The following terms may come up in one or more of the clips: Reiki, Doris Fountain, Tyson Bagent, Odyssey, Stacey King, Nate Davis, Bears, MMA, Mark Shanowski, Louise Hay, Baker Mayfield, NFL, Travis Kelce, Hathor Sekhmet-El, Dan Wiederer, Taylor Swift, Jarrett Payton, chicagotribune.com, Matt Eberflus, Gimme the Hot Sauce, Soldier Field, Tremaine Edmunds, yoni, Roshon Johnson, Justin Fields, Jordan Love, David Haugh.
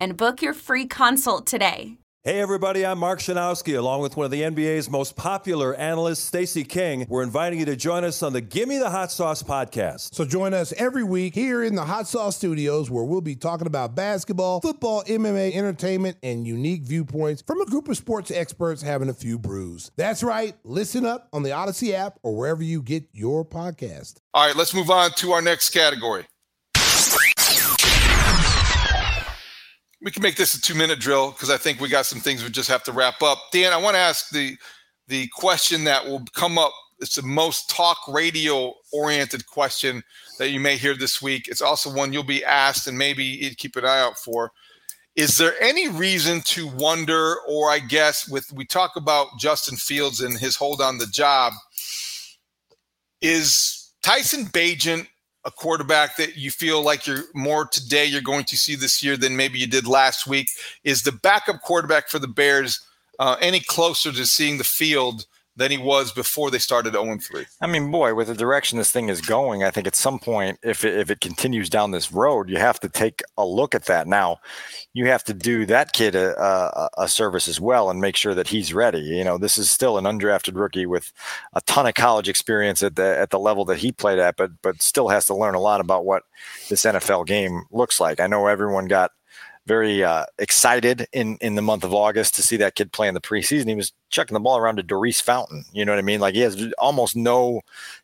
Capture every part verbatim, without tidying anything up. And book your free consult today. Hey everybody, I'm Mark Shanowski, along with one of the N B A's most popular analysts, Stacey King. We're inviting you to join us on the Gimme the Hot Sauce podcast. So join us every week here in the Hot Sauce Studios, where we'll be talking about basketball, football, M M A, entertainment, and unique viewpoints from a group of sports experts having a few brews. That's right, listen up on the Odyssey app or wherever you get your podcast. All right, let's move on to our next category. We can make this a two-minute drill because I think we got some things we just have to wrap up. Dan, I want to ask the the question that will come up. It's the most talk radio-oriented question that you may hear this week. It's also one you'll be asked and maybe you'd keep an eye out for. Is there any reason to wonder, or I guess with we talk about Justin Fields and his hold on the job, is Tyson Bagent a quarterback that you feel like you're more today you're going to see this year than maybe you did last week? Is the backup quarterback for the Bears uh, any closer to seeing the field than he was before they started oh and three? I mean, boy, with the direction this thing is going, I think at some point, if it, if it continues down this road, you have to take a look at that. Now, you have to do that kid a, a, a service as well and make sure that he's ready. You know, this is still an undrafted rookie with a ton of college experience at the at the level that he played at, but but still has to learn a lot about what this N F L game looks like. I know everyone got very uh, excited in, in the month of August to see that kid play in the preseason. He was chucking the ball around to Doris Fountain. You know what I mean? Like, he has almost no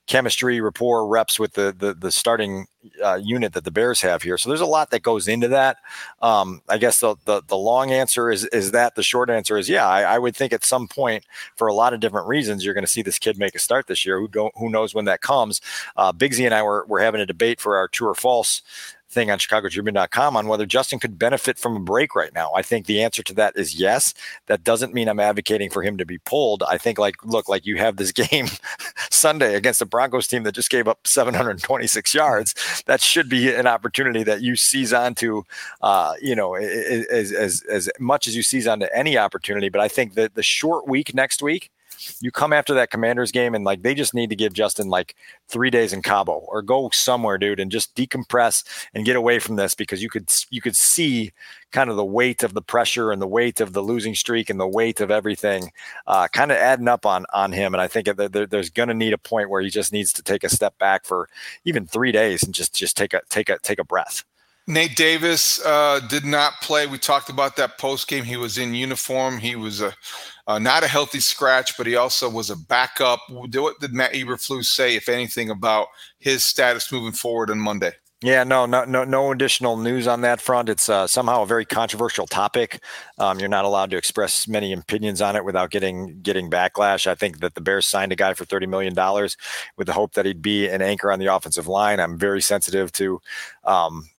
chemistry, rapport, reps with the the, the starting uh, unit that the Bears have here. So there's a lot that goes into that. Um, I guess the, the the long answer is is that. The short answer is, yeah, I, I would think at some point, for a lot of different reasons, you're going to see this kid make a start this year. Who don't, who knows when that comes? Uh, Bigsy and I were were having a debate for our true or false thing on chicago tribune dot com on whether Justin could benefit from a break right now. I think the answer to that is yes. That doesn't mean I'm advocating for him to be pulled. I think, like, look, like you have this game Sunday against the Broncos team that just gave up seven hundred twenty-six yards. That should be an opportunity that you seize onto, uh, you know, as, as, as much as you seize onto any opportunity. But I think that the short week next week, you come after that Commanders game, and like they just need to give Justin like three days in Cabo or go somewhere, dude, and just decompress and get away from this, because you could you could see kind of the weight of the pressure and the weight of the losing streak and the weight of everything uh, kind of adding up on on him. And I think there, there's going to need a point where he just needs to take a step back for even three days and just just take a take a take a breath. Nate Davis uh, did not play. We talked about that post game. He was in uniform. He was a, uh, not a healthy scratch, but he also was a backup. What did Matt Eberflus say, if anything, about his status moving forward on Monday? Yeah, no, no, no, no additional news on that front. It's uh, somehow a very controversial topic. Um, you're not allowed to express many opinions on it without getting getting backlash. I think that the Bears signed a guy for thirty million dollars with the hope that he'd be an anchor on the offensive line. I'm very sensitive to um, –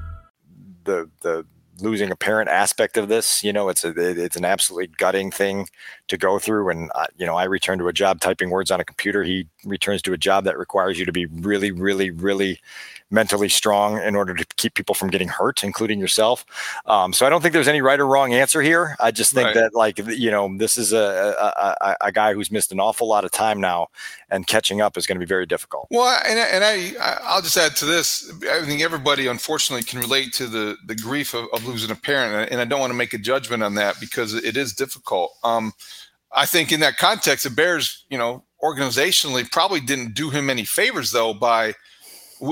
The the losing a parent aspect of this. You know, it's a, it's an absolutely gutting thing to go through. And, uh, you know, I return to a job typing words on a computer. He returns to a job that requires you to be really, really, really mentally strong in order to keep people from getting hurt, including yourself. Um, so I don't think there's any right or wrong answer here. I just think right. that, like, you know, this is a, a, a guy who's missed an awful lot of time now, and catching up is going to be very difficult. Well, and, and I, I'll just add to this. I think everybody, unfortunately, can relate to the, the grief of, of losing a parent. And I don't want to make a judgment on that because it is difficult. Um, I think in that context, the Bears, you know, organizationally probably didn't do him any favors, though, by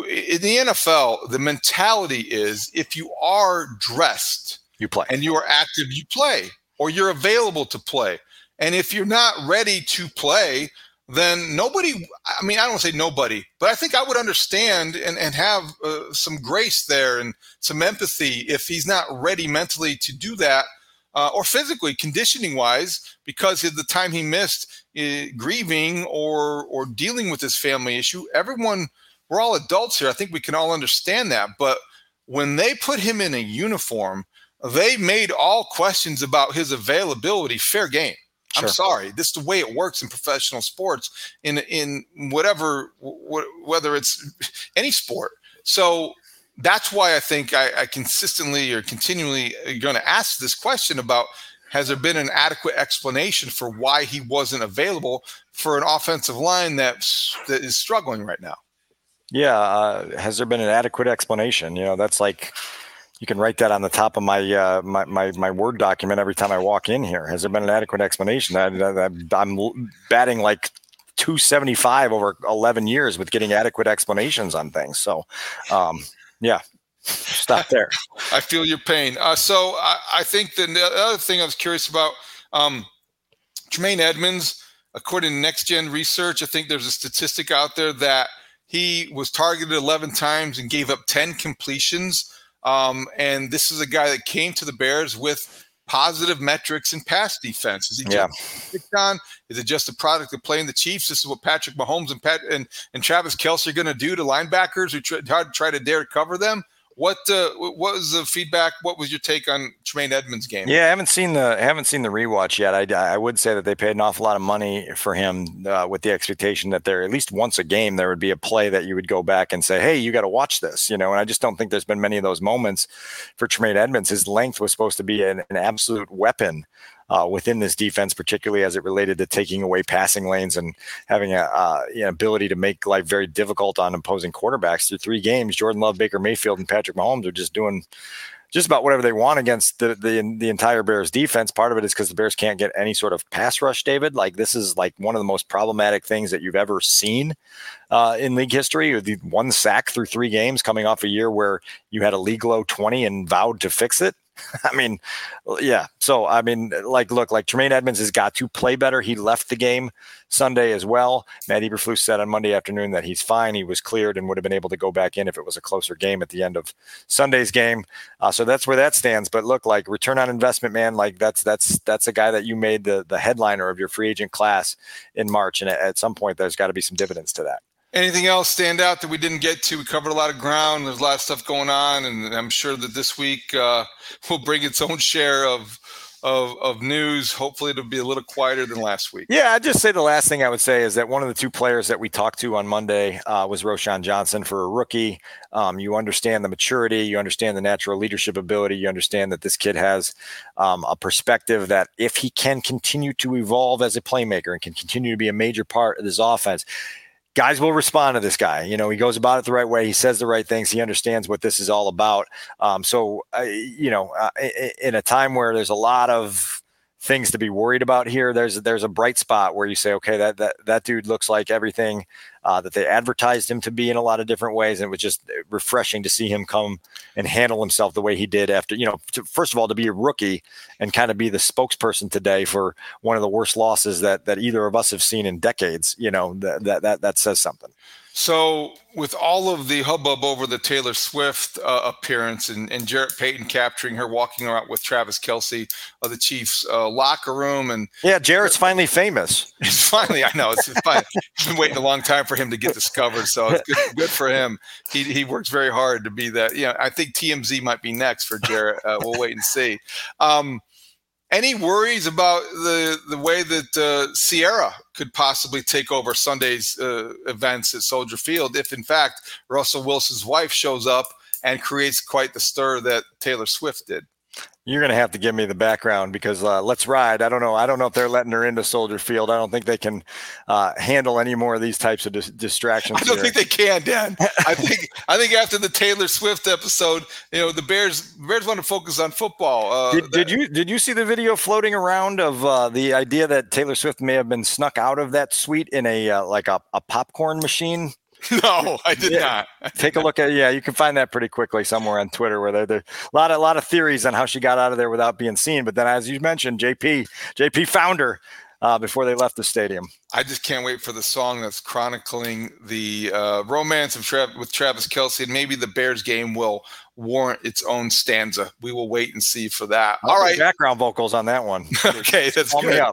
in the N F L, the mentality is if you are dressed, you play, and you are active, you play, or you're available to play. And if you're not ready to play, then nobody, I mean, I don't say nobody, but I think I would understand and, and have uh, some grace there and some empathy if he's not ready mentally to do that uh, or physically, conditioning-wise, because of the time he missed uh, grieving or or dealing with this family issue. Everyone, we're all adults here. I think we can all understand that. But when they put him in a uniform, they made all questions about his availability fair game. Sure. I'm sorry. This is the way it works in professional sports, in in whatever, wh- whether it's any sport. So that's why I think I, I consistently or continually going to ask this question about, has there been an adequate explanation for why he wasn't available for an offensive line that that is struggling right now? Yeah. Uh, has there been an adequate explanation? You know, that's like, you can write that on the top of my, uh, my, my, my Word document every time I walk in here. Has there been an adequate explanation? I, I, I'm batting like two seventy-five over eleven years with getting adequate explanations on things. So, um, yeah, stop there. I feel your pain. Uh, so I, I think the other thing I was curious about, um, Tremaine Edmunds, according to Next Gen Research, I think there's a statistic out there that he was targeted eleven times and gave up ten completions. Um, and this is a guy that came to the Bears with positive metrics in pass defense. Is he yeah. just picked on? Is it just a product of playing the Chiefs? This is what Patrick Mahomes and Pat, and, and Travis Kelce are going to do to linebackers who try, try to dare to cover them. What uh, what was the feedback? What was your take on Tremaine Edmunds' game? Yeah, I haven't seen the I haven't seen the rewatch yet. I, I would say that they paid an awful lot of money for him uh, with the expectation that there at least once a game there would be a play that you would go back and say, hey, you got to watch this, you know. And I just don't think there's been many of those moments for Tremaine Edmunds. His length was supposed to be an, an absolute weapon Uh, within this defense, particularly as it related to taking away passing lanes and having a uh, you know, ability to make life very difficult on opposing quarterbacks. Through three games, Jordan Love, Baker Mayfield, and Patrick Mahomes are just doing just about whatever they want against the the, the entire Bears defense. Part of it is because the Bears can't get any sort of pass rush, David. Like, this is like one of the most problematic things that you've ever seen uh, in league history. The one sack through three games coming off a year where you had a league low twenty and vowed to fix it. I mean, yeah. So, I mean, like, look, like Tremaine Edmunds has got to play better. He left the game Sunday as well. Matt Eberflus said on Monday afternoon that he's fine. He was cleared and would have been able to go back in if it was a closer game at the end of Sunday's game. Uh, so that's where that stands. But look, like, return on investment, man, like that's that's that's a guy that you made the, the headliner of your free agent class in March. And at, at some point, there's got to be some dividends to that. Anything else stand out that we didn't get to? We covered a lot of ground. There's a lot of stuff going on, and I'm sure that this week uh, will bring its own share of, of of news. Hopefully, it'll be a little quieter than last week. Yeah, I'd just say the last thing I would say is that one of the two players that we talked to on Monday uh, was Roshon Johnson for a rookie. Um, you understand the maturity. You understand the natural leadership ability. You understand that this kid has um, a perspective that if he can continue to evolve as a playmaker and can continue to be a major part of this offense, guys will respond to this guy. You know, he goes about it the right way. He says the right things. He understands what this is all about. Um, so, uh, you know, uh, in a time where there's a lot of things to be worried about here, there's there's a bright spot where you say, okay, that that, that dude looks like everything uh, that they advertised him to be in a lot of different ways. And it was just refreshing to see him come and handle himself the way he did after, you know, to, first of all, to be a rookie and kind of be the spokesperson today for one of the worst losses that that either of us have seen in decades. You know, that that, that says something. So with all of the hubbub over the Taylor Swift uh, appearance and, and Jarrett Payton capturing her walking around with Travis Kelce of the Chiefs uh, locker room. And yeah, Jarrett's uh, finally famous. It's finally, I know. It's, it's fine. I've been waiting a long time for him to get discovered. So it's good, good for him. He he works very hard to be that. You know, I think T M Z might be next for Jarrett. Uh, we'll wait and see. Um, Any worries about the the way that uh, Sierra could possibly take over Sunday's uh, events at Soldier Field if, in fact, Russell Wilson's wife shows up and creates quite the stir that Taylor Swift did? You're going to have to give me the background because uh, let's ride. I don't know. I don't know if they're letting her into Soldier Field. I don't think they can uh, handle any more of these types of dis- distractions. I don't here. think they can, Dan. I think I think after the Taylor Swift episode, you know, the Bears Bears want to focus on football. Uh, did, did you did you see the video floating around of uh, the idea that Taylor Swift may have been snuck out of that suite in a uh, like a, a popcorn machine? No, I did yeah. not. I did Take a look at yeah, you can find that pretty quickly somewhere on Twitter where there's a lot of lot of theories on how she got out of there without being seen. But then, as you mentioned, J P J P found her uh, before they left the stadium. I just can't wait for the song that's chronicling the uh, romance of Tra- with Travis Kelce, and maybe the Bears game will warrant its own stanza. We will wait and see for that. I'll All right, background vocals on that one. Okay, that's Call good. Me up.